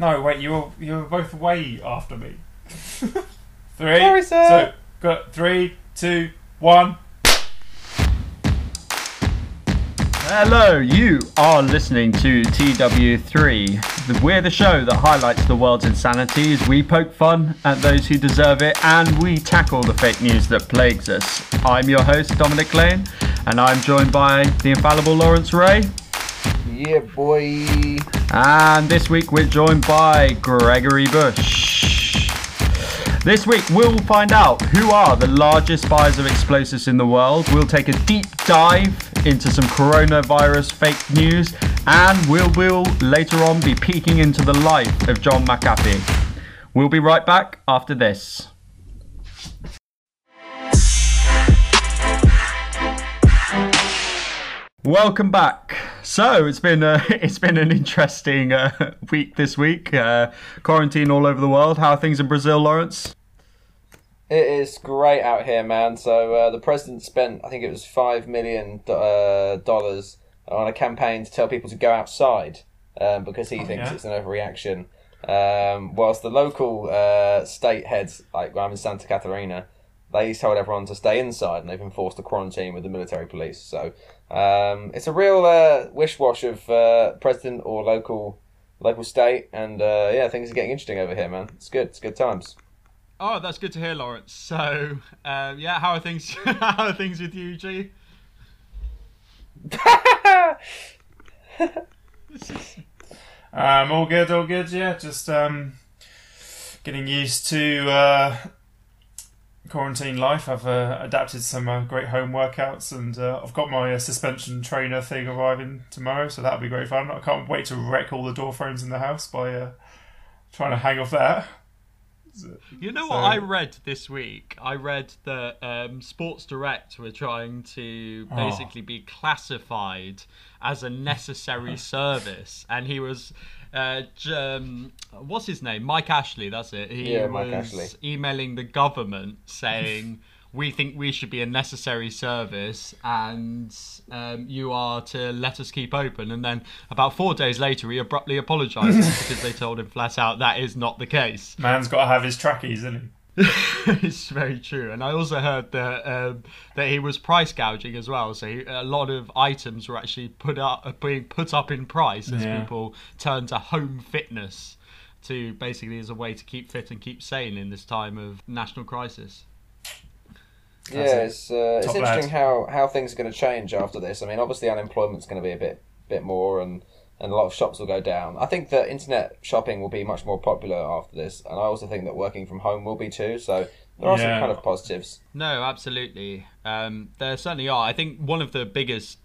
No, wait, you were both way after me. Three. Sorry, sir. So, got 3, 2, 1. Hello, you are listening to TW3. We're the show that highlights the world's insanities. We poke fun at those who deserve it, and we tackle the fake news that plagues us. I'm your host, Dominic Lane, and I'm joined by the infallible Lawrence Ray. Yeah, boy. And this week we're joined by Gregory Bush. This week we'll find out who are the largest buyers of explosives in the world. We'll take a deep dive into some coronavirus fake news, and we'll later on be peeking into the life of John McAfee. We'll be right back after this. Welcome back. So it's been an interesting week this week. Quarantine all over the world. How are things in Brazil, Lawrence? It is great out here, man. So the president spent, I think it was $5 million on a campaign to tell people to go outside because he thinks it's an overreaction. Whilst the local state heads, like I'm in Santa Catarina, they told everyone to stay inside, and they've enforced a quarantine with the military police. So it's a real wish-wash of president or local state, and yeah, things are getting interesting over here, man. It's good. It's good times. Oh, that's good to hear, Lawrence. So, yeah, how are things? How are things with you, G? All good. Yeah, just getting used to quarantine life. I've adapted some great home workouts, and I've got my suspension trainer thing arriving tomorrow, so that'll be great fun. I can't wait to wreck all the door frames in the house by trying to hang off that. You know what I read this week? I read that Sports Direct were trying to basically be classified as a necessary service, and he was, what's his name? Mike Ashley, that's it. He was emailing the government saying, we think we should be a necessary service, and you are to let us keep open. And then about 4 days later, he abruptly apologised because they told him flat out that is not the case. Man's got to have his trackies, isn't he? It's very true. And I also heard that he was price gouging as well. So a lot of items were actually being put up in price as people turned to home fitness to basically as a way to keep fit and keep sane in this time of national crisis. That's it's interesting how things are going to change after this. I mean, obviously unemployment's going to be a bit more, and a lot of shops will go down. I think that internet shopping will be much more popular after this, and I also think that working from home will be too, so there are some kind of positives. No, absolutely. There certainly are. I think one of the biggest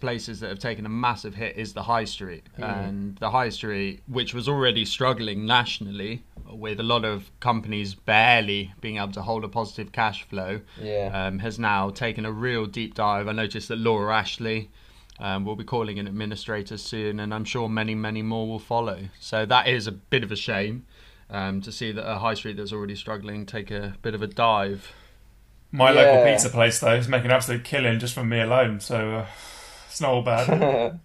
places that have taken a massive hit is the high street, and the high street, which was already struggling nationally with a lot of companies barely being able to hold a positive cash flow, has now taken a real deep dive. I noticed that Laura Ashley will be calling an administrator soon, and I'm sure many more will follow. So that is a bit of a shame to see that a high street that's already struggling take a bit of a dive. My local pizza place, though, is making an absolute killing just from me alone, so it's not all bad.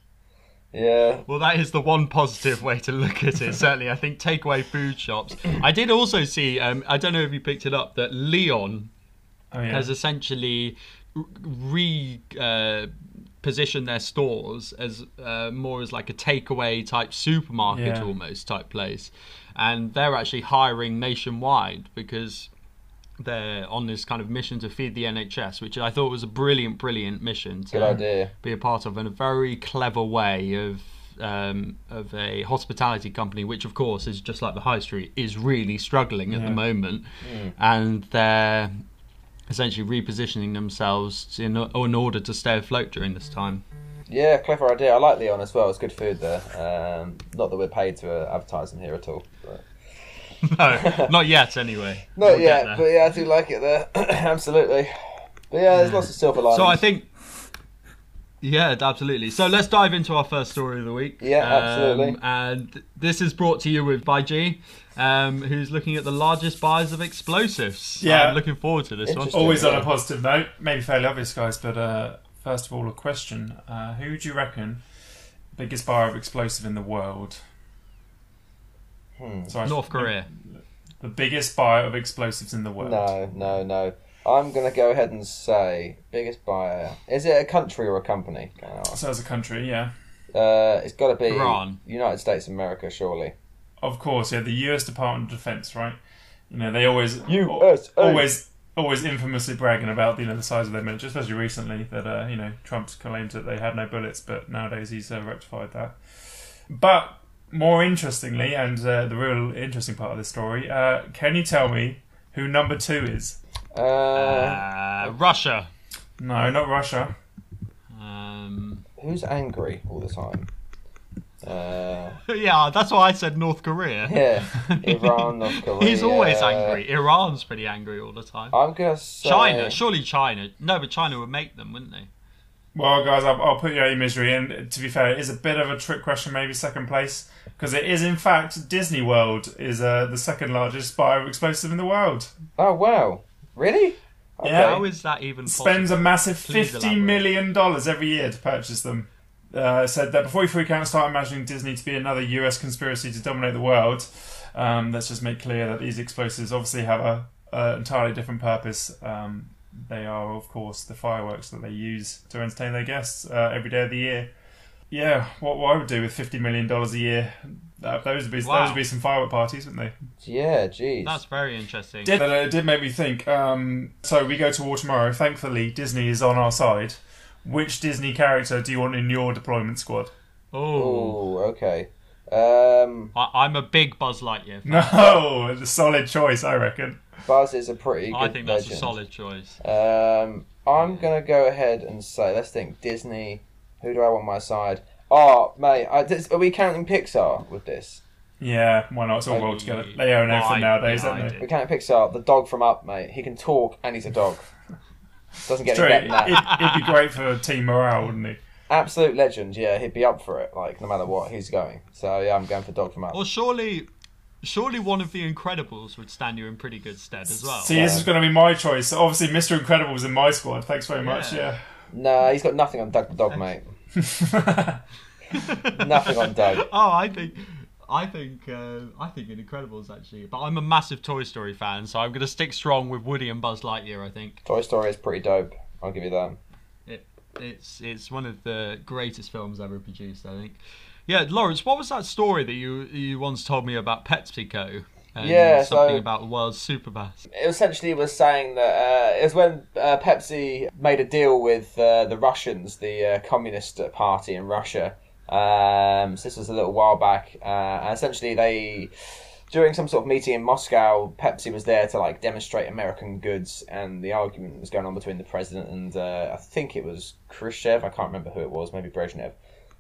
Yeah. Well, that is the one positive way to look at it, certainly. I think takeaway food shops. I did also see, I don't know if you picked it up, that Leon has essentially repositioned their stores as more as like a takeaway type supermarket almost type place. And they're actually hiring nationwide because they're on this kind of mission to feed the NHS, which I thought was a brilliant mission to be a part of, and a very clever way of a hospitality company, which of course is just like the high street, is really struggling at the moment, and they're essentially repositioning themselves in order to stay afloat during this time. Yeah, clever idea. I like Leon as well. It's good food there. Not that we're paid to advertise them here at all, but... No, not yet anyway. Not yet, but yeah, I do like it there. Absolutely. But yeah, there's lots of silver linings. So I think, yeah, absolutely. So let's dive into our first story of the week. Yeah, absolutely. And this is brought to you by G, who's looking at the largest buyers of explosives. Yeah. I'm looking forward to this one. Always on a positive note. Maybe fairly obvious, guys, but first of all, a question. Who do you reckon Biggest buyer of explosive in the world. Sorry, North Korea. The biggest buyer of explosives in the world. No. I'm going to go ahead and say biggest buyer. Is it a country or a company? So it's a country, yeah. It's got to be Iran. United States of America, surely. Of course, yeah. The US Department of Defense, right? They always infamously bragging about the size of their military, especially recently, that Trump's claimed that they had no bullets, but nowadays he's rectified that. But more interestingly, and the real interesting part of this story, can you tell me who number two is? Russia. No, not Russia. Who's angry all the time? Yeah, that's why I said North Korea. Yeah, Iran, North Korea. He's always angry. Iran's pretty angry all the time. I'm going to say... China, surely China. No, but China would make them, wouldn't they? Well, guys, I'll put you out of your misery. And to be fair, it is a bit of a trick question, maybe second place. Because it is, in fact, Disney World is the second largest buyer of explosive in the world. Oh, wow. Really? Okay. Yeah. How is that even possible? Spends a massive $50 million every year to purchase them. Said that before you freak out and start imagining Disney to be another US conspiracy to dominate the world, let's just make clear that these explosives obviously have an entirely different purpose. They are, of course, the fireworks that they use to entertain their guests every day of the year. Yeah, what I would do with $50 million a year, those would be some firework parties, wouldn't they? Yeah, geez. That's very interesting. It did make me think. So we go to war tomorrow. Thankfully, Disney is on our side. Which Disney character do you want in your deployment squad? Oh, okay. I'm a big Buzz Lightyear fan. No, it's a solid choice, I reckon. Buzz is a pretty good legend. That's a solid choice. I'm going to go ahead and say, let's think, Disney, who do I want on my side? Oh, mate, are we counting Pixar with this? Yeah, why not? It's all rolled together. They own everything nowadays, don't they? We're counting Pixar, the dog from Up, mate. He can talk and he's a dog. Doesn't get any better than that. It'd be great for team morale, wouldn't it? Absolute legend, yeah. He'd be up for it, no matter what. He's going. So, yeah, I'm going for Doug from Up. Well, surely one of the Incredibles would stand you in pretty good stead as well. See, this is going to be my choice. So obviously, Mr. Incredible's in my squad. Thanks very much, yeah. No, he's got nothing on Doug the Dog, mate. Nothing on Doug. Oh, I think in Incredibles, actually. But I'm a massive Toy Story fan, so I'm going to stick strong with Woody and Buzz Lightyear, I think. Toy Story is pretty dope. I'll give you that. It's one of the greatest films ever produced, I think. Yeah, Lawrence, what was that story that you once told me about PepsiCo? About World Superbass. It essentially was saying that it was when Pepsi made a deal with the Russians, the Communist Party in Russia. So this was a little while back, and essentially during some sort of meeting in Moscow, Pepsi was there to demonstrate American goods, and the argument was going on between the president and I think it was Khrushchev, I can't remember who it was, maybe Brezhnev.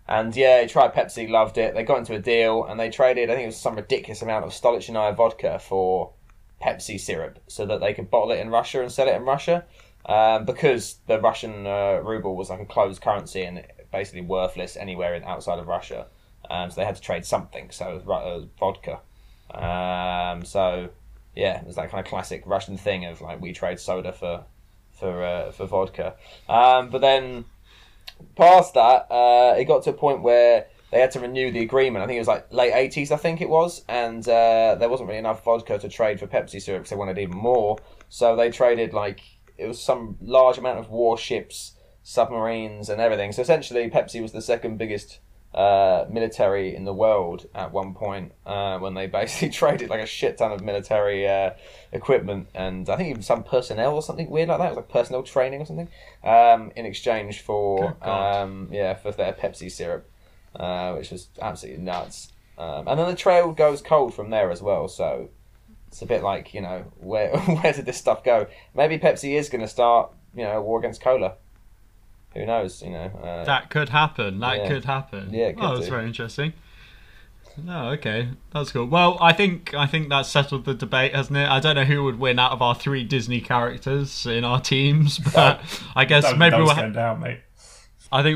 And yeah, he tried Pepsi, loved it, they got into a deal, and they traded, I think it was some ridiculous amount of Stolichnaya vodka for Pepsi syrup, so that they could bottle it in Russia and sell it in Russia, because the Russian ruble was a closed currency and basically worthless anywhere outside of Russia, so they had to trade something. So it was vodka. So yeah, it was that kind of classic Russian thing of we trade soda for vodka. But then past that, it got to a point where they had to renew the agreement. I think it was late 80s. I think it was, and there wasn't really enough vodka to trade for Pepsi syrup because they wanted even more. So they traded it was some large amount of warships, submarines and everything. So essentially Pepsi was the second biggest military in the world at one point, when they basically traded a shit ton of military equipment, and I think even some personnel or something weird like that. It was personnel training or something, in exchange for for their Pepsi syrup, which was absolutely nuts. And then the trail goes cold from there as well, so it's a bit where did this stuff go? Maybe Pepsi is going to start a war against cola. Who knows, that could happen. Yeah, it could. Oh, that's very interesting. No, okay. That's cool. Well, I think that settled the debate, hasn't it? I don't know who would win out of our three Disney characters in our teams, but I guess I think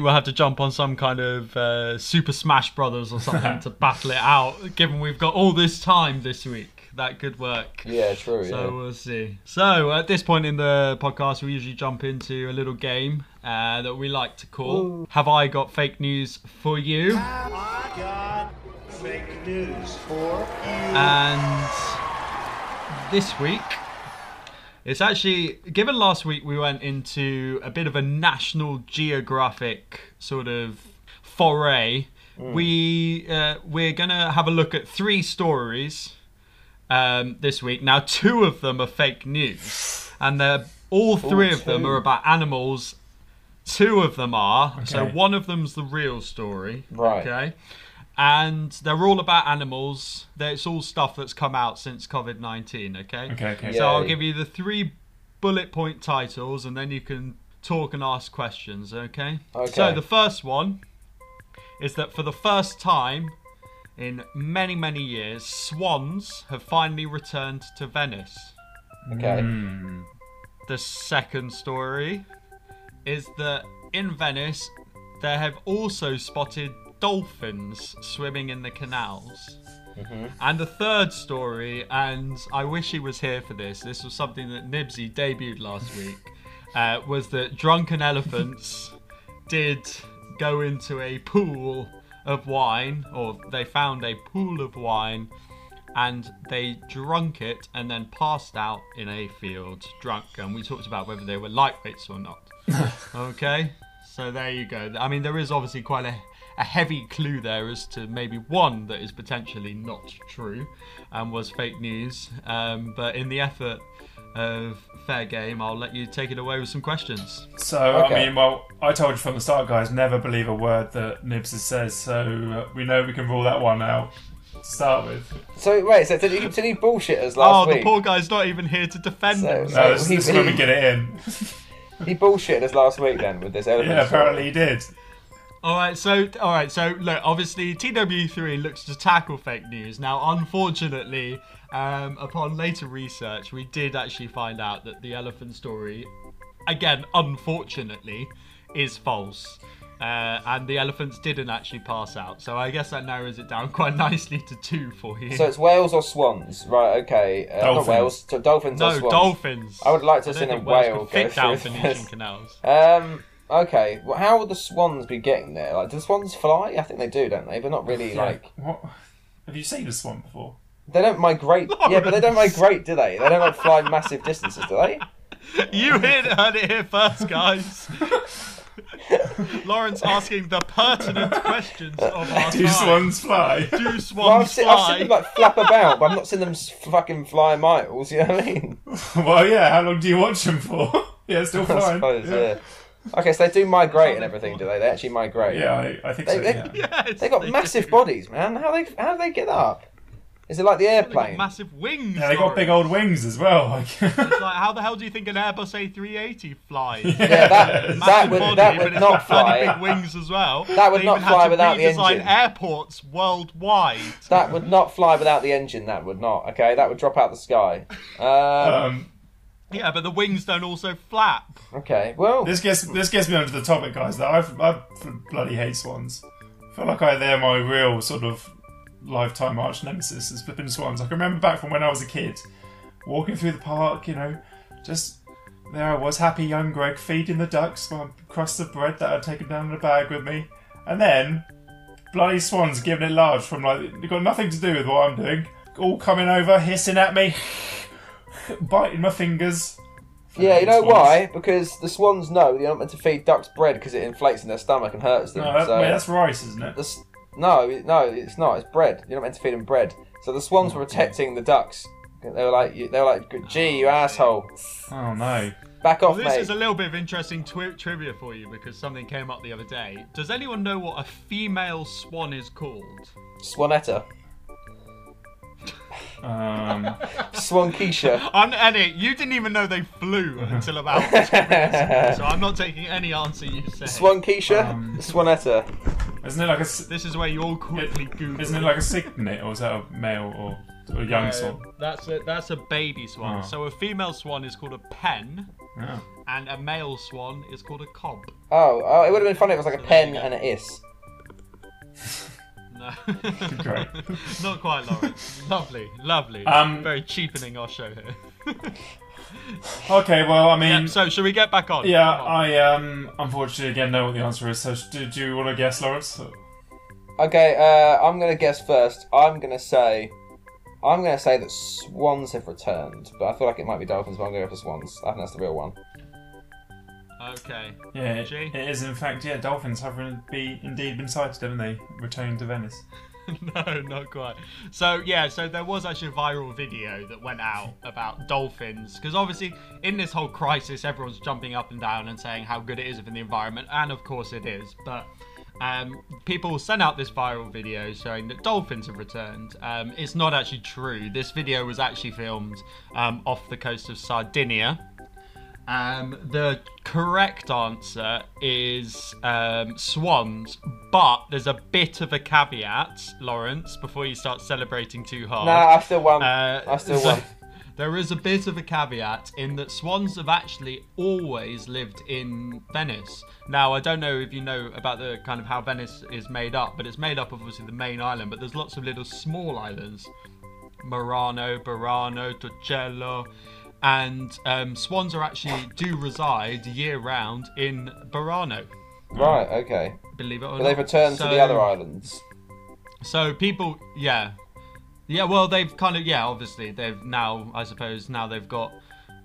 we'll have to jump on some kind of Super Smash Brothers or something to battle it out, given we've got all this time this week. That could work. Yeah, true. So we'll see. So at this point in the podcast, we usually jump into a little game that we like to call. Ooh. Have I got fake news for you? Have I got fake news for you? And this week, it's actually, given last week we went into a bit of a National Geographic sort of foray, we're going to have a look at 3 stories this week. Now, 2 of them are fake news, and they're all 3 of them are about animals. 2 of them are, okay. So one of them's the real story, right? Okay, and they're all about animals. It's all stuff that's come out since COVID-19, okay? Okay. So I'll give you the 3 bullet point titles, and then you can talk and ask questions, okay? Okay. So the first one is that for the first time in many, many years, swans have finally returned to Venice. Okay. Mm. The second story is that in Venice, they have also spotted dolphins swimming in the canals. Mm-hmm. And the third story, and I wish he was here for this, this was something that Nibsy debuted last week, was that drunken elephants did go into a pool of wine, or they found a pool of wine, and they drunk it and then passed out in a field drunk. And we talked about whether they were lightweights or not. Okay, so there you go. I mean, there is obviously quite a heavy clue there as to maybe one that is potentially not true and was fake news. But in the effort of fair game, I'll let you take it away with some questions. So, okay. I mean, well, I told you from the start, guys, never believe a word that Nibs says. So we know we can rule that one out to start with. So wait, so did you continue bullshitters last week? Oh, the poor guy's not even here to defend himself. No, this is where we get it in. He bullshitted us last week then with this elephant. Yeah, apparently he did. All right, so look, obviously TW3 looks to tackle fake news. Now, unfortunately, upon later research, we did actually find out that the elephant story, again, unfortunately, is false. And the elephants didn't actually pass out. So I guess that narrows it down quite nicely to 2 for you. So it's whales or swans? Right, okay. Not whales. So dolphins or swans? No, dolphins. I would like to have seen a whale go through Venetian canals. Okay. Well, how would the swans be getting there? Like, do the swans fly? I think they do, don't they? But not really, like... What? Have you seen a swan before? They don't migrate. Lawrence. Yeah, but they don't migrate, do they? They don't like, fly massive distances, do they? You heard it here first, guys. Lawrence asking the pertinent questions of our time. Do swans fly? Do swans fly? I've seen them like flap about, but I've not seen them fucking fly miles, you know what I mean? Well, yeah, how long do you watch them for? Yeah, still flying. I suppose, yeah. Okay, so they do migrate and everything, do they? They actually migrate. Yeah, I think so, yeah. Yes, they've got massive bodies, man. How do they get up? Is it like the airplane? They've got massive wings. Yeah, they got big old wings as well. It's like, how the hell do you think an Airbus A380 flies? Yeah, that would not fly. Big wings as well. That would not fly without the engine. They even had to redesign airports worldwide. That would not fly without the engine. That would not. Okay, that would drop out the sky. Yeah, but the wings don't also flap. Okay, well, this gets me onto the topic, guys. That I bloody hate swans. I feel like they're my real sort of lifetime arch nemesis is flipping swans. I can remember back from when I was a kid, walking through the park, you know, just there I was, happy young Greg, feeding the ducks my crust of bread that I'd taken down in a bag with me, and then bloody swans giving it large from like they've got nothing to do with what I'm doing, all coming over, hissing at me, biting my fingers. Yeah, you know swans. Why? Because the swans know they're not meant to feed ducks bread because it inflates in their stomach and hurts them. No, that's rice, isn't it? No, it's not. It's bread. You're not meant to feed them bread. So the swans were protecting the ducks. They were like, gee, you asshole. Oh no. Back off, mate. This is a little bit of interesting trivia for you because something came up the other day. Does anyone know what a female swan is called? Swanetta. Swankeisha. You didn't even know they flew until about 2 minutes. So I'm not taking any answer you said. Swankeisha. Swanetta. Isn't it like a... This is where you all quickly Google. Isn't it like a cygnet, or is that a male or a young swan? That's a baby swan. Oh. So a female swan is called a pen, and a male swan is called a cob. Oh, it would have been funny if it was like a pen and an is. No. Great. Not quite, Lawrence. Lovely. Very cheapening our show here. Okay, well, I mean... Yeah, so, should we get back on? Yeah, I, unfortunately, again, know what the answer is. So, do you want to guess, Lawrence? Okay, I'm going to guess first. I'm going to say that swans have returned, but I feel like it might be dolphins, but I'm going to go for swans. I think that's the real one. Okay. Yeah, it is, in fact, yeah, dolphins have indeed been sighted, haven't they? Returning to Venice. No, not quite. So, yeah, so there was actually a viral video that went out about dolphins, because obviously in this whole crisis, everyone's jumping up and down and saying how good it is within the environment, and of course it is, but... people sent out this viral video showing that dolphins have returned. It's not actually true. This video was actually filmed off the coast of Sardinia. The correct answer is swans, but there's a bit of a caveat, Lawrence, before you start celebrating too hard. No, I still won. I still won. There is a bit of a caveat in that swans have actually always lived in Venice. Now, I don't know if you know about the kind of how Venice is made up, but it's made up of obviously the main island, but there's lots of little small islands. Murano, Burano, Torcello, and swans are actually do reside year-round in Burano. Right, okay. Believe it or not. But they've returned to the other islands. So people, yeah. Yeah, well, they've kind of, yeah, obviously, they've now, I suppose, now they've got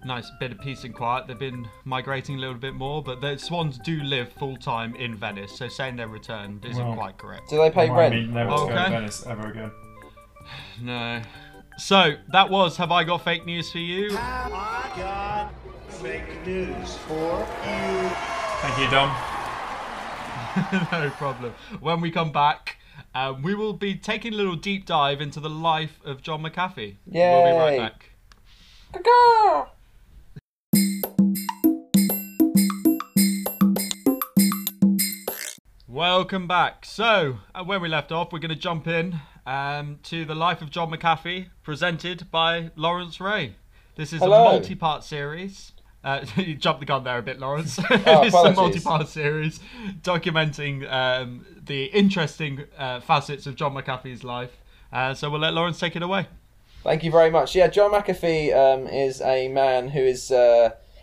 a nice bit of peace and quiet. They've been migrating a little bit more, but the swans do live full-time in Venice, so saying they're returned isn't quite correct. Do they pay rent? I mean, never to go to Venice ever again. No. So, that was Have I Got Fake News for You? Have I got fake news for you? Thank you, Dom. No problem. When we come back... we will be taking a little deep dive into the life of John McAfee. Yay. We'll be right back. Caca! Welcome back. So, when we left off, we're going to jump in to the life of John McAfee, presented by Lawrence Ray. This is a multi-part series. You jumped the gun there a bit, Lawrence. It's a multi-part series documenting the interesting facets of John McAfee's life. So we'll let Lawrence take it away. Thank you very much. Yeah, John McAfee is a man who is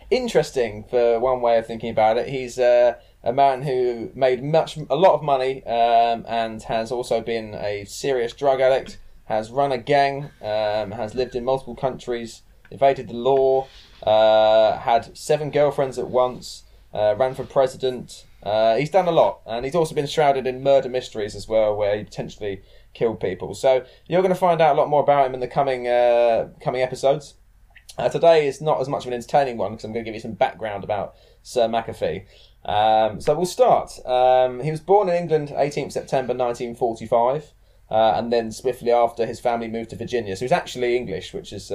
interesting for one way of thinking about it. He's a man who made a lot of money and has also been a serious drug addict, has run a gang, has lived in multiple countries, evaded the law, had 7 girlfriends at once, ran for president. He's done a lot, and he's also been shrouded in murder mysteries as well, where he potentially killed people. So you're going to find out a lot more about him in the coming episodes. Today is not as much of an entertaining one, because I'm going to give you some background about Sir McAfee. So we'll start. He was born in England 18th September 1945. And then swiftly after, his family moved to Virginia. So he's actually English, which is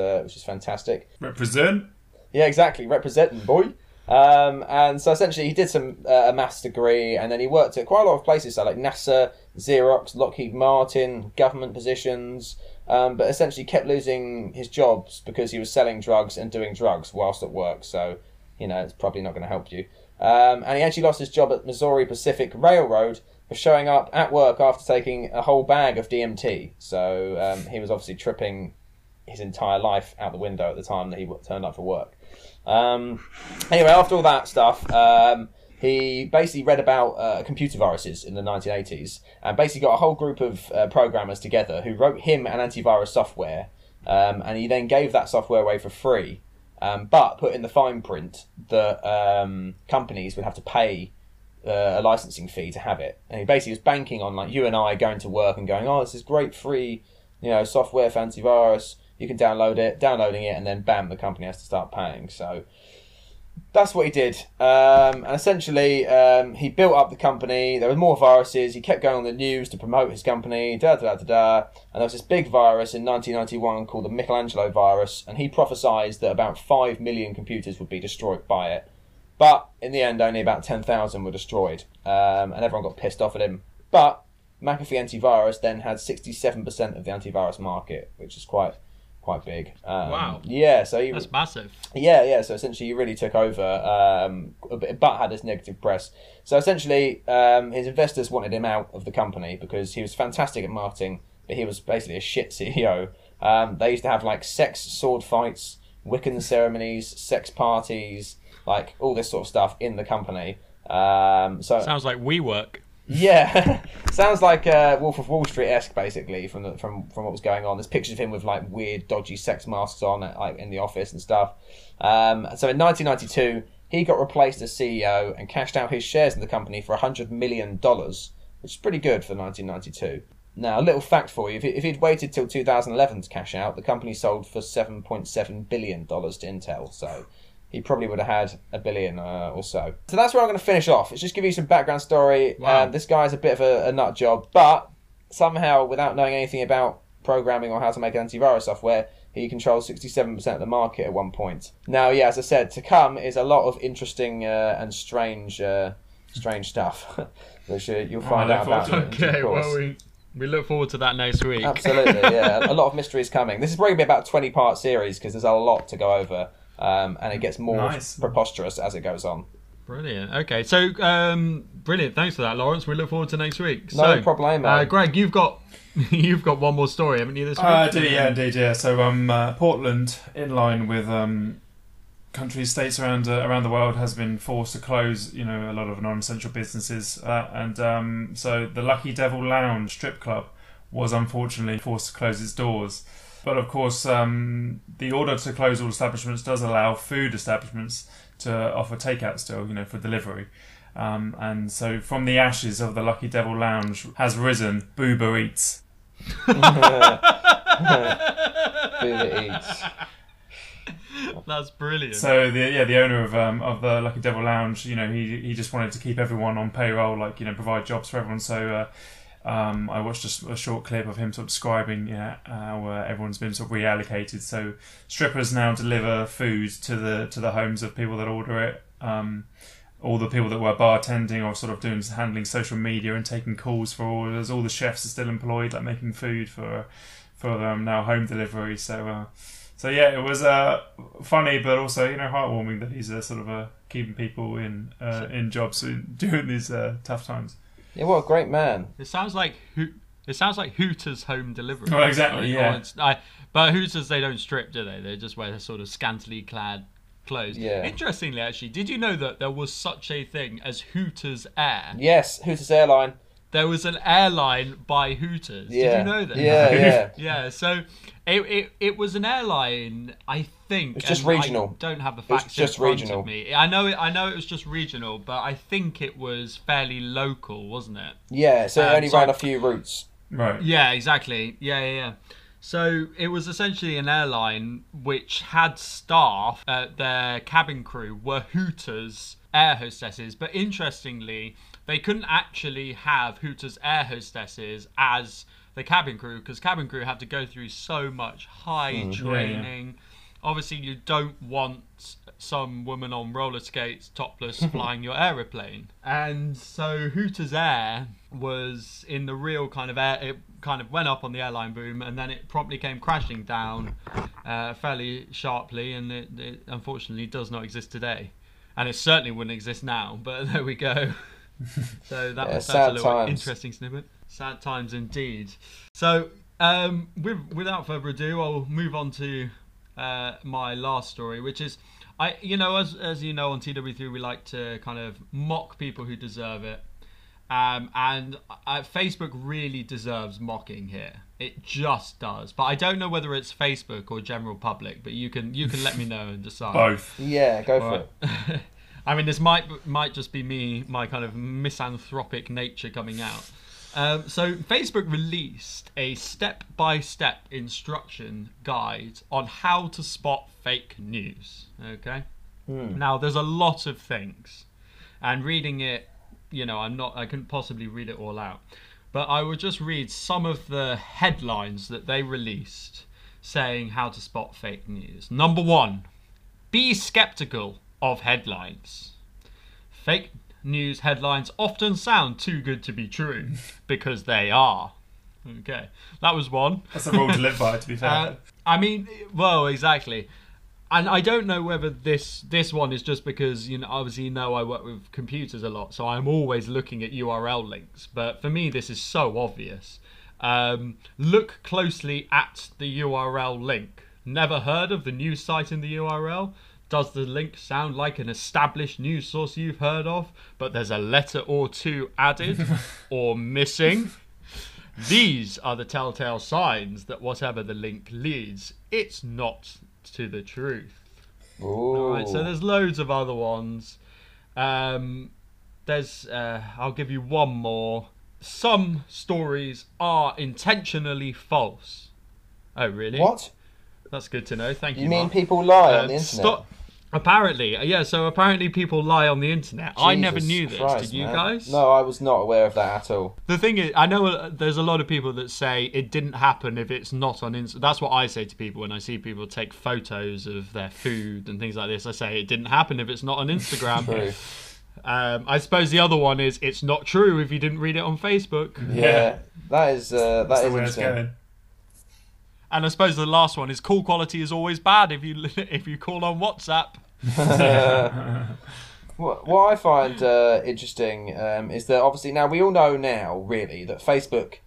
fantastic. Represent. Yeah, exactly. Representing, boy. And so essentially, he did a maths degree, and then he worked at quite a lot of places, so like NASA, Xerox, Lockheed Martin, government positions. But essentially, kept losing his jobs because he was selling drugs and doing drugs whilst at work. So, you know, it's probably not going to help you. And he actually lost his job at Missouri Pacific Railroad, showing up at work after taking a whole bag of DMT. So he was obviously tripping his entire life out the window at the time that he turned up for work. Anyway, after all that stuff, he basically read about computer viruses in the 1980s and basically got a whole group of programmers together who wrote him an antivirus software, and he then gave that software away for free, but put in the fine print that companies would have to pay a licensing fee to have it. And he basically was banking on, like, you and I going to work and going, oh, this is great free, you know, software for antivirus, you can download it, downloading it, and then bam, the company has to start paying. So that's what he did. And essentially, he built up the company, there were more viruses, he kept going on the news to promote his company, and there was this big virus in 1991 called the Michelangelo virus, and he prophesied that about 5 million computers would be destroyed by it. But in the end, only about 10,000 were destroyed, and everyone got pissed off at him. But McAfee Antivirus then had 67% of the antivirus market, which is quite big. Wow. Yeah, so that's massive. Yeah, so essentially he really took over, but had this negative press. So essentially, his investors wanted him out of the company because he was fantastic at marketing, but he was basically a shit CEO. They used to have, like, sex sword fights, Wiccan ceremonies, sex parties, like all this sort of stuff in the company. So sounds like WeWork. Yeah, sounds like Wolf of Wall Street-esque, basically, from what was going on. There's pictures of him with like weird, dodgy sex masks on, like in the office and stuff. So in 1992, he got replaced as CEO and cashed out his shares in the company for $100 million, which is pretty good for 1992. Now, a little fact for you: if he'd waited till 2011 to cash out, the company sold for $7.7 billion to Intel. So he probably would have had $1 billion or so. So that's where I'm going to finish off. It's just give you some background story. Wow. This guy's a bit of a nut job, but somehow, without knowing anything about programming or how to make antivirus software, he controls 67% of the market at one point. Now, yeah, as I said, to come is a lot of interesting and strange stuff, which you'll find out about. Okay, well, we look forward to that next week. Absolutely, yeah. A lot of mystery is coming. This is probably going to be about a 20-part series because there's a lot to go over. And it gets more preposterous as it goes on. Brilliant. Okay, so brilliant. Thanks for that, Lawrence. We look forward to next week. No problem. Greg, you've got one more story, haven't you? This week. Indeed. So Portland, in line with countries, states around the world, has been forced to close. You know, a lot of non-essential businesses, and so the Lucky Devil Lounge strip club was unfortunately forced to close its doors. But of course, the order to close all establishments does allow food establishments to offer takeout still, you know, for delivery. And so from the ashes of the Lucky Devil Lounge has risen Boober Eats. Boober Eats. That's brilliant. So the owner of the Lucky Devil Lounge, you know, he just wanted to keep everyone on payroll, like, you know, provide jobs for everyone. So. I watched a short clip of him sort of describing, you know, how everyone's been sort of reallocated. So strippers now deliver food to the homes of people that order it. All the people that were bartending or sort of handling social media and taking calls for orders. All the chefs are still employed, like making food for now home delivery. So it was funny, but also, you know, heartwarming that he's sort of keeping people in jobs during these tough times. Yeah, what a great man! It sounds like Hooters home delivery. Oh, exactly. Yeah. But Hooters, they don't strip, do they? They just wear their sort of scantily clad clothes. Yeah. Interestingly, actually, did you know that there was such a thing as Hooters Air? Yes, Hooters airline. There was an airline by Hooters. Yeah. Did you know that? Yeah, yeah, yeah. So it was an airline. I think it's just regional. I don't have the facts in front of me. I know it was just regional, but I think it was fairly local, wasn't it? Yeah. So it only ran a few routes. Right. Yeah. Exactly. Yeah. So it was essentially an airline which had staff. Their cabin crew were Hooters air hostesses, but interestingly, they couldn't actually have Hooters air hostesses as the cabin crew because cabin crew had to go through so much high training. Yeah. Obviously, you don't want some woman on roller skates, topless, flying your aeroplane. And so Hooters Air was in the real kind of air. It kind of went up on the airline boom, and then it promptly came crashing down fairly sharply. And it unfortunately does not exist today, and it certainly wouldn't exist now. But there we go. So that's a little interesting snippet. Sad times indeed. So without further ado, I'll move on to my last story, which is, as you know, on TW3 we like to kind of mock people who deserve it, and Facebook really deserves mocking here. It just does. But I don't know whether it's Facebook or general public, but you can let me know and decide. Both. Yeah, go for it. I mean, this might just be me, my kind of misanthropic nature coming out. So Facebook released a step-by-step instruction guide on how to spot fake news. Okay. Now, there's a lot of things, and reading it, you know, I couldn't possibly read it all out, but I will just read some of the headlines that they released saying how to spot fake news. Number one, be skeptical of headlines. Fake news headlines often sound too good to be true because they are. Okay, that was one. That's a rule to live by, to be fair. Exactly. And I don't know whether this one is just because, you know, obviously, you know, I work with computers a lot, so I'm always looking at URL links. But for me, this is so obvious. Look closely at the URL link. Never heard of the news site in the URL? Does the link sound like an established news source you've heard of, but there's a letter or two added or missing? These are the telltale signs that whatever the link leads, it's not to the truth. Ooh. All right, so there's loads of other ones. I'll give you one more. Some stories are intentionally false. Oh, really? What? That's good to know. Thank you. You mean Mark. People lie on the internet? Apparently, yeah. So apparently, people lie on the internet. Jesus I never knew this. Christ, did you man. Guys? No, I was not aware of that at all. The thing is, I know there's a lot of people that say it didn't happen if it's not on Instagram. That's what I say to people when I see people take photos of their food and things like this. I say it didn't happen if it's not on Instagram. True. I suppose the other one is it's not true if you didn't read it on Facebook. Yeah, that is interesting. And I suppose the last one is call quality is always bad if you call on WhatsApp. What I find interesting is that obviously now we all know now really that Facebook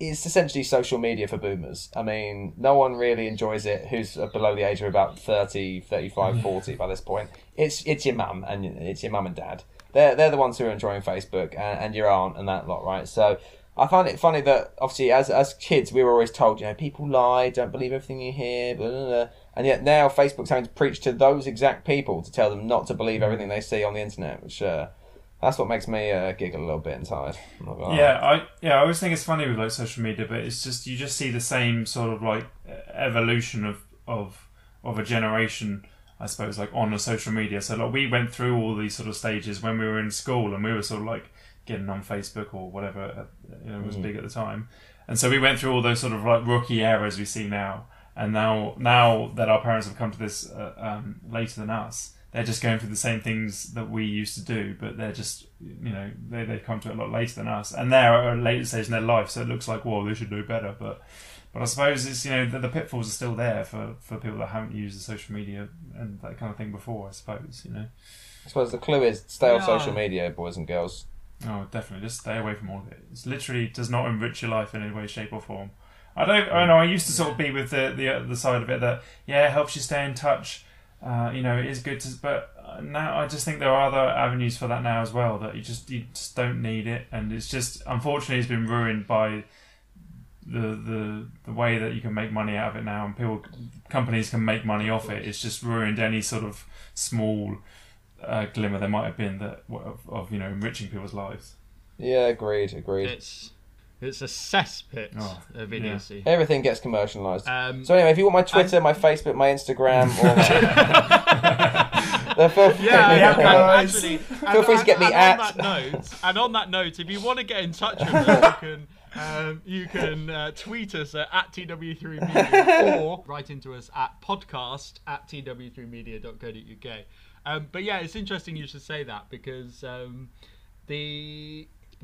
is essentially social media for boomers. I mean, no one really enjoys it who's below the age of about 30, 35, 40 by this point. It's your mum and dad. They're the ones who are enjoying Facebook and your aunt and that lot, right? So I find it funny that obviously as kids we were always told, you know, people lie, don't believe everything you hear, blah, blah, blah. And yet now Facebook's having to preach to those exact people to tell them not to believe everything they see on the internet, which that's what makes me giggle a little bit inside. I always think it's funny with like social media, but it's just you just see the same sort of like evolution of a generation, I suppose, like on the social media. So like we went through all these sort of stages when we were in school, and we were sort of like getting on Facebook or whatever, you know, was big at the time, and so we went through all those sort of like rookie eras we see now. And now that our parents have come to this later than us, they're just going through the same things that we used to do, but they're just, you know, they've come to it a lot later than us, and they're at a later stage in their life, so it looks like, whoa, they should know better. But I suppose it's, you know, the pitfalls are still there for people that haven't used the social media and that kind of thing before. I suppose, you know. I suppose the clue is stay off social media, boys and girls. Oh, definitely. Just stay away from all of it. It literally does not enrich your life in any way, shape or form. I used to sort of be with the side of it that, yeah, it helps you stay in touch. You know, it is good to... But now I just think there are other avenues for that now as well, that you just don't need it. And it's just... Unfortunately, it's been ruined by the way that you can make money out of it now. And companies can make money off it. It's just ruined any sort of small... glimmer there might have been that of you know, enriching people's lives. Yeah, agreed. It's a cesspit of idiocy. Yeah. Everything gets commercialised. So anyway, if you want my Twitter, my Facebook, my Instagram, or feel free to get me at. On that note, if you want to get in touch with us, you can tweet us at TW3Media or write into us at podcast@tw3media.co.uk. But yeah, it's interesting you should say that, because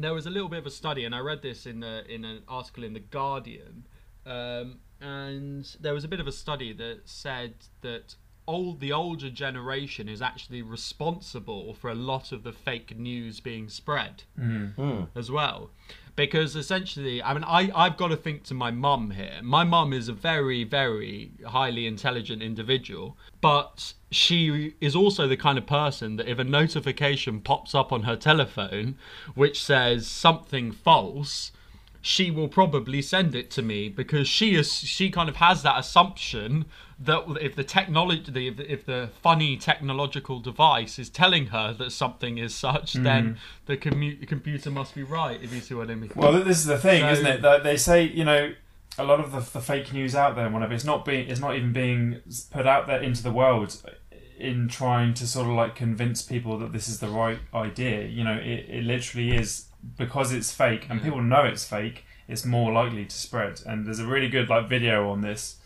there was a little bit of a study, and I read this in an article in The Guardian, and there was a bit of a study that said that the older generation is actually responsible for a lot of the fake news being spread as well. Because essentially, I mean, I've got to think to my mum here. My mum is a very, very highly intelligent individual, but she is also the kind of person that if a notification pops up on her telephone which says something false, she will probably send it to me, because she kind of has that assumption that if the technology, if the funny technological device is telling her that something is such, then the computer must be right, if you see what I mean. Well, this is the thing, isn't it? That they say, you know, a lot of the fake news out there, whatever, it's not even being put out there into the world in trying to sort of like convince people that this is the right idea. You know, it literally is. Because it's fake and people know it's fake, it's more likely to spread. And there's a really good like video on this,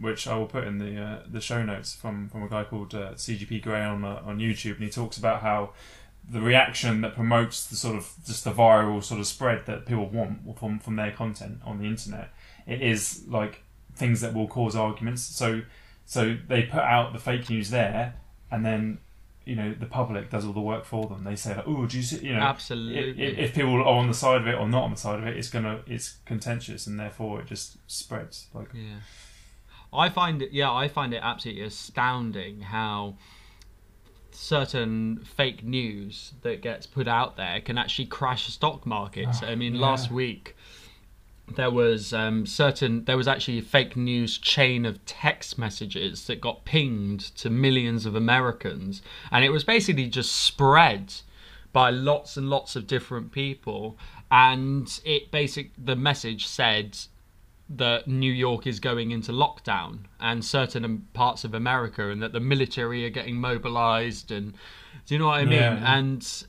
which I will put in the show notes from a guy called CGP Grey on YouTube, and he talks about how the reaction that promotes the sort of just the viral sort of spread that people want from their content on the internet. It is like things that will cause arguments. So they put out the fake news there, and then, you know, the public does all the work for them. They say, like, "Oh, do you see?" You know, absolutely. If people are on the side of it or not on the side of it, it's contentious, and therefore it just spreads. Like, yeah. I find it absolutely astounding how certain fake news that gets put out there can actually crash stock markets. I mean, last week there was actually a fake news chain of text messages that got pinged to millions of Americans, and it was basically just spread by lots and lots of different people, and the message said that New York is going into lockdown and certain parts of America, and that the military are getting mobilized, and do you know what I mean? Yeah.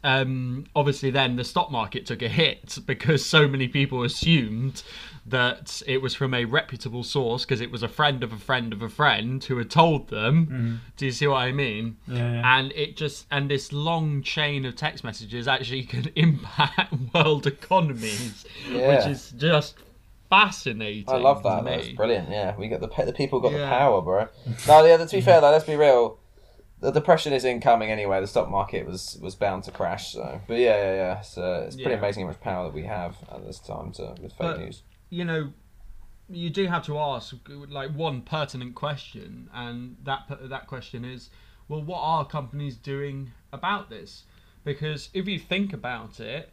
And obviously then the stock market took a hit because so many people assumed that it was from a reputable source because it was a friend of a friend of a friend who had told them. Do you see what I mean? Yeah. And this long chain of text messages actually can impact world economies, which is just fascinating. I love that. That's brilliant. Yeah, we got the people got the power, bro. No, yeah. To be fair though, let's be real. The depression is incoming anyway. The stock market was bound to crash. So, but yeah. So it's pretty amazing how much power that we have at this time with fake news. You know, you do have to ask like one pertinent question, and that question is, well, what are companies doing about this? Because if you think about it,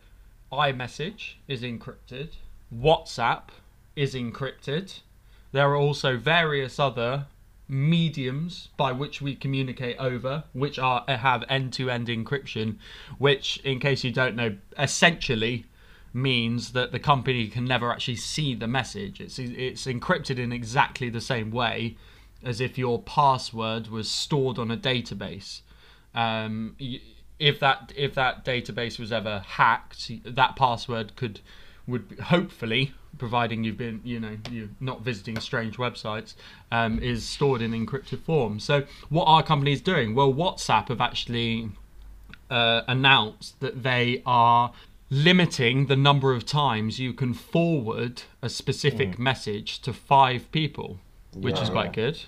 iMessage is encrypted. WhatsApp is encrypted. There are also various other mediums by which we communicate over, which have end-to-end encryption, which, in case you don't know, essentially means that the company can never actually see the message. It's encrypted in exactly the same way as if your password was stored on a database. If that database was ever hacked, that password would hopefully, providing you're not visiting strange websites, is stored in encrypted form. So what are companies doing? Well, WhatsApp have actually announced that they are limiting the number of times you can forward a specific message to 5 people, which is quite good.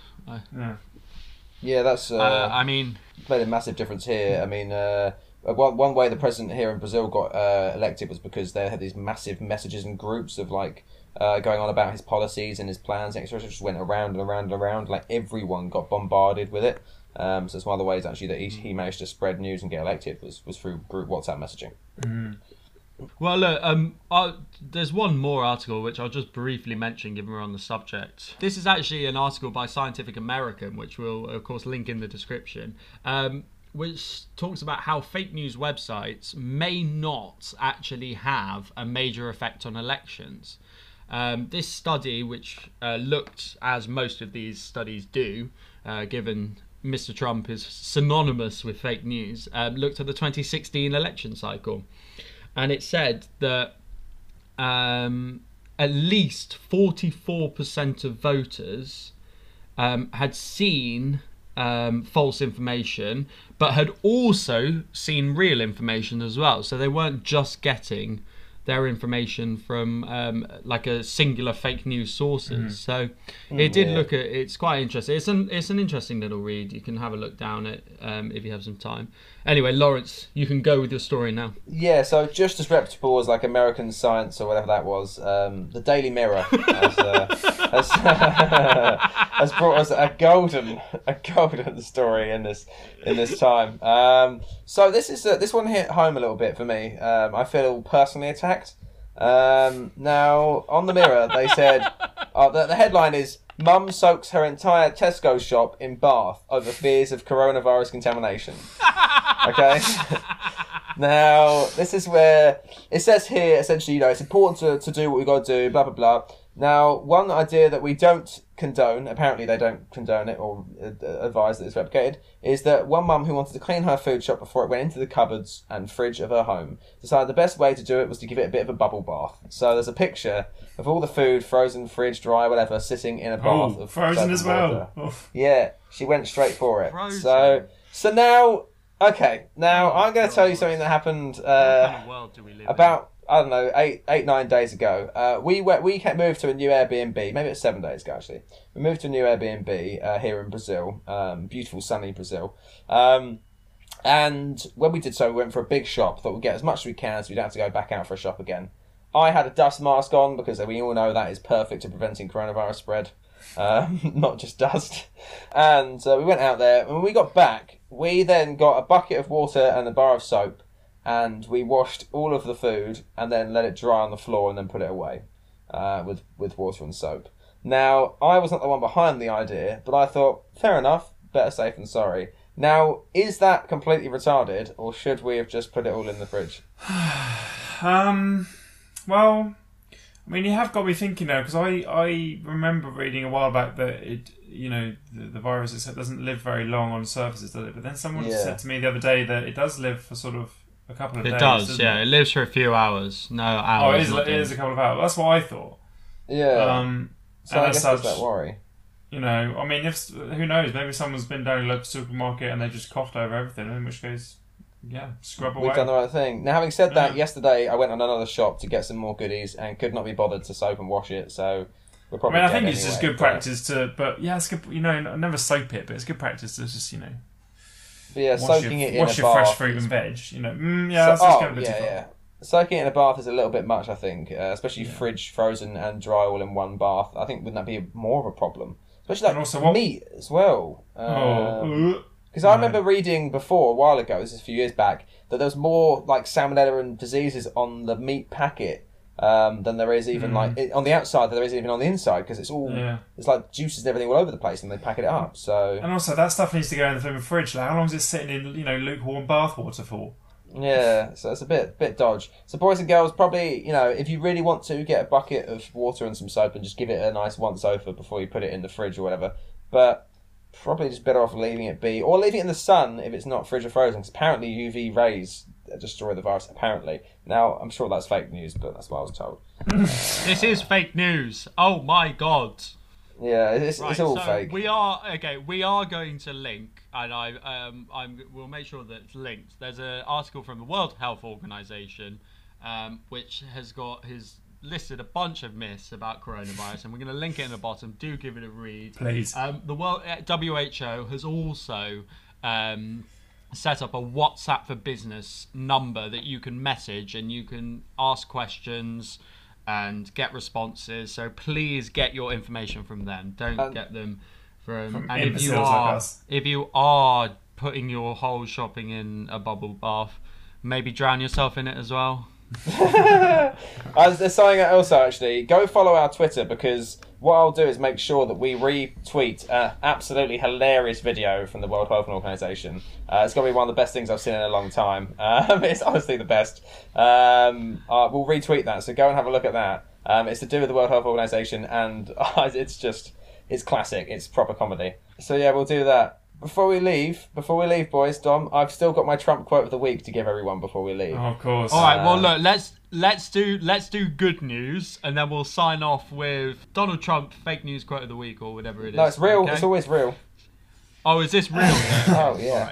Yeah, that's. I mean, made a massive difference here. I mean. One way the president here in Brazil got elected was because they had these massive messages and groups of like going on about his policies and his plans, and etc. Just went around and around and around. Like everyone got bombarded with it. So it's one of the ways actually that he managed to spread news and get elected was through group WhatsApp messaging. Well, look, there's one more article which I'll just briefly mention given we're on the subject. This is actually an article by Scientific American, which we'll of course link in the description. Which talks about how fake news websites may not actually have a major effect on elections. This study, which looked, as most of these studies do, given Mr. Trump is synonymous with fake news, looked at the 2016 election cycle. And it said that at least 44% of voters had seen false information, but had also seen real information as well. So they weren't just getting their information from like a singular fake news sources. So it did look at. It's quite interesting. It's an interesting little read. You can have a look down at if you have some time. Anyway, Lawrence, you can go with your story now. Yeah. So just as reputable as like American Science or whatever that was, the Daily Mirror has brought us a golden story in this time. So this is this one hit home a little bit for me. I feel personally attacked. Now on the Mirror they said the headline is "Mum soaks her entire Tesco shop in bath over fears of coronavirus contamination." Okay. Now this is where it says here essentially, it's important to do what we got to do, blah blah blah. Now one idea that we don't condone, apparently they don't condone it or advise that it's replicated, is that one mum who wanted to clean her food shop before it went into the cupboards and fridge of her home decided the best way to do it was to give it a bit of a bubble bath. So there's a picture of all the food, frozen, fridge, dry, whatever, sitting in a bath of frozen as well. Yeah, she went straight for it. Frozen. So now, okay, now I'm going to tell you something that happened about 8-9 days ago. We moved to a new Airbnb. Maybe it's 7 days ago, actually. We moved to a new Airbnb here in Brazil, beautiful sunny Brazil. And when we did so, we went for a big shop. Thought we'd get as much as we can, so we don't have to go back out for a shop again. I had a dust mask on because we all know that is perfect at preventing coronavirus spread, not just dust. And we went out there, and when we got back, we then got a bucket of water and a bar of soap, and we washed all of the food and then let it dry on the floor and then put it away with water and soap. Now, I was not the one behind the idea, but I thought, fair enough, better safe than sorry. Now, is that completely retarded, or should we have just put it all in the fridge? Well, I mean, you have got me thinking now, because I remember reading a while back that it, you know, the virus itself doesn't live very long on surfaces, does it? But then someone said to me the other day that it does live for sort of a couple of days. It does, yeah. It lives for a few hours. No hours. Oh, it is a couple of hours. That's what I thought. Yeah. So I guess that's that worry. You know, I mean, if, who knows? Maybe someone's been down to the local supermarket and they just coughed over everything, in which case, yeah, scrub away. We've done the right thing. Now, having said that, yesterday I went on another shop to get some more goodies and could not be bothered to soap and wash it, so we're probably I mean, I think it's just good practice to... But, yeah, it's good, you know, never soap it, but it's good practice to just, you know... But yeah, soaking it in a bath... Wash your fresh fruit and veg, you know. Yeah, that's just kind of a bit difficult. Soaking it in a bath is a little bit much, I think. Especially fridge, frozen and dry all in one bath. I think, wouldn't that be more of a problem? Especially like meat as well. Because I remember reading before, a while ago, this is a few years back, that there was more like salmonella and diseases on the meat packet than there is even like on the outside than there is even on the inside, because it's all it's like juices and everything all over the place, and they pack it up. So and also that stuff needs to go in the fridge. Like, how long is it sitting in lukewarm bath water for? Yeah, so it's a bit dodge. So boys and girls, probably, you know, if you really want to, get a bucket of water and some soap and just give it a nice once over before you put it in the fridge or whatever. But probably just better off leaving it be, or leaving it in the sun if it's not fridge or frozen, because apparently UV rays destroy the virus, apparently. Now, I'm sure that's fake news, but that's what I was told. This is fake news. Oh my God. Yeah, it's all fake. We are going to link, and we'll make sure that it's linked. There's an article from the World Health Organization, which has listed a bunch of myths about coronavirus, and we're going to link it in the bottom. Do give it a read, please. The World WHO has also set up a WhatsApp for Business number that you can message, and you can ask questions and get responses. So please get your information from them. Don't get them from and if you are putting your whole shopping in a bubble bath, maybe drown yourself in it as well. There's something else, actually. Go follow our Twitter, because what I'll do is make sure that we retweet an absolutely hilarious video from the World Health Organization. It's going to be one of the best things I've seen in a long time. It's honestly the best. We'll retweet that, so go and have a look at that. It's to do with the World Health Organization, and it's classic. It's proper comedy. So yeah, we'll do that. Before we leave, boys, Dom, I've still got my Trump quote of the week to give everyone before we leave. Oh, of course. All right. Well, look, let's do good news, and then we'll sign off with Donald Trump fake news quote of the week or whatever it is. No, it's real. Okay? It's always real. Oh, is this real? Oh, yeah.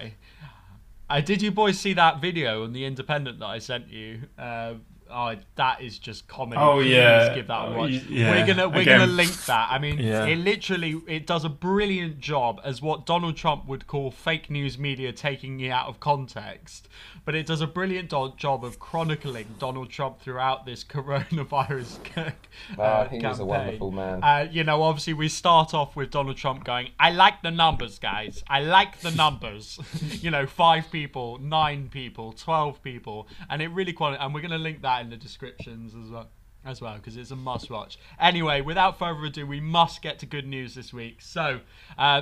Sorry. Did you boys see that video on The Independent that I sent you? That is just comedy. Oh, yeah. Please give that a watch. Yeah. We're gonna link that. I mean, it does a brilliant job as what Donald Trump would call fake news media taking it out of context. But it does a brilliant job of chronicling Donald Trump throughout this coronavirus campaign. He was a wonderful man. You know, obviously we start off with Donald Trump going, "I like the numbers, guys. I like the numbers." You know, 5 people, 9 people, 12 people, and it really and we're gonna link that in the descriptions as well because it's a must watch. Anyway, without further ado, we must get to good news this week. So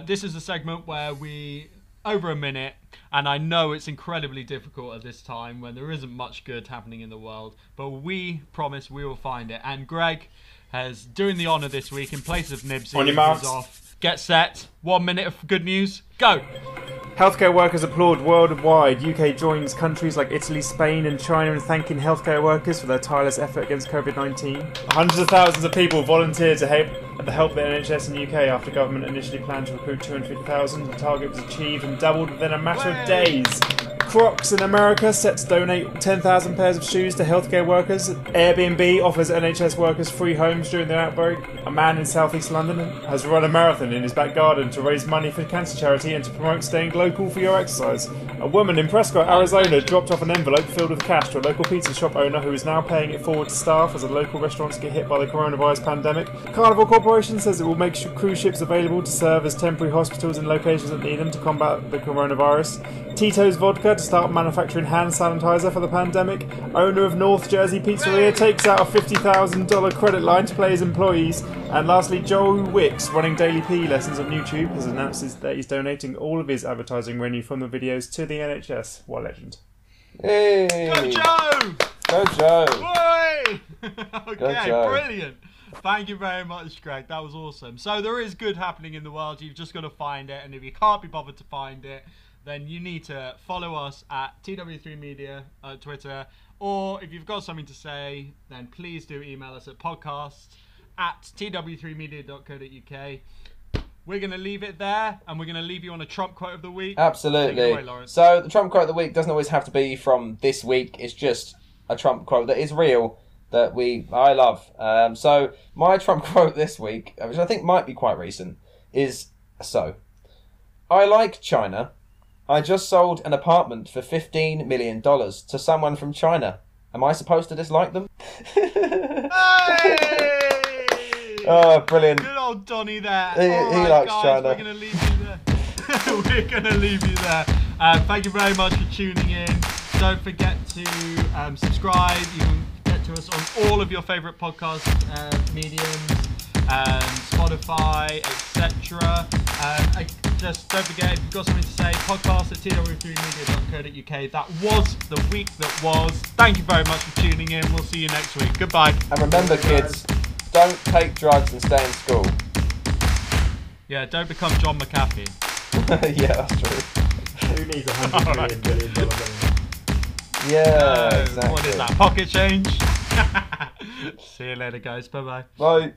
this is a segment where we over a minute, and I know it's incredibly difficult at this time when there isn't much good happening in the world, but we promise we will find it. And Greg has doing the honor this week in place of Nibsy. On your marks. Off. Get set. 1 minute of good news. Go. Healthcare workers applaud worldwide. UK joins countries like Italy, Spain and China in thanking healthcare workers for their tireless effort against COVID-19. Hundreds of thousands of people volunteered to help the NHS in UK after government initially planned to recruit 250,000. The target was achieved and doubled within a matter of days. Crocs in America set to donate 10,000 pairs of shoes to healthcare workers. Airbnb offers NHS workers free homes during the outbreak. A man in southeast London has run a marathon in his back garden to raise money for cancer charity and to promote staying local for your exercise. A woman in Prescott, Arizona dropped off an envelope filled with cash to a local pizza shop owner who is now paying it forward to staff as the local restaurants get hit by the coronavirus pandemic. Carnival Corporation says it will make cruise ships available to serve as temporary hospitals in locations that need them to combat the coronavirus. Tito's Vodka to start manufacturing hand sanitizer for the pandemic. Owner of North Jersey Pizzeria takes out a $50,000 credit line to pay his employees. And lastly, Joel Wicks, running Daily P lessons on YouTube, has announced that he's donating all of his advertising revenue from the videos to the NHS. What a legend. Hey! Go Joe! Go Joe! Boy! Okay, go Joe. Brilliant. Thank you very much, Greg. That was awesome. So there is good happening in the world. You've just got to find it. And if you can't be bothered to find it, then you need to follow us at TW3 Media at Twitter. Or if you've got something to say, then please do email us at podcast@tw3media.co.uk. We're going to leave it there, and we're going to leave you on a Trump quote of the week. Absolutely. Take it away, Lawrence. So the Trump quote of the week doesn't always have to be from this week. It's just a Trump quote that is real, that I love. So my Trump quote this week, which I think might be quite recent, is, so, I like China. I just sold an apartment for $15 million to someone from China. Am I supposed to dislike them? Hey! Oh, brilliant. Good old Donnie there. He likes guys, China. We're going to leave you there. Thank you very much for tuning in. Don't forget to subscribe. You can get to us on all of your favourite podcast mediums. Spotify, etc. Just don't forget, if you've got something to say, podcast@tw3media.co.uk. That was the week that was. Thank you very much for tuning in. We'll see you next week. Goodbye. And remember, kids, don't take drugs and stay in school. Yeah, don't become John McAfee. Yeah, that's true. Who needs $100 million? Yeah, no, exactly. What is that, pocket change? See you later, guys. Bye-bye. Bye.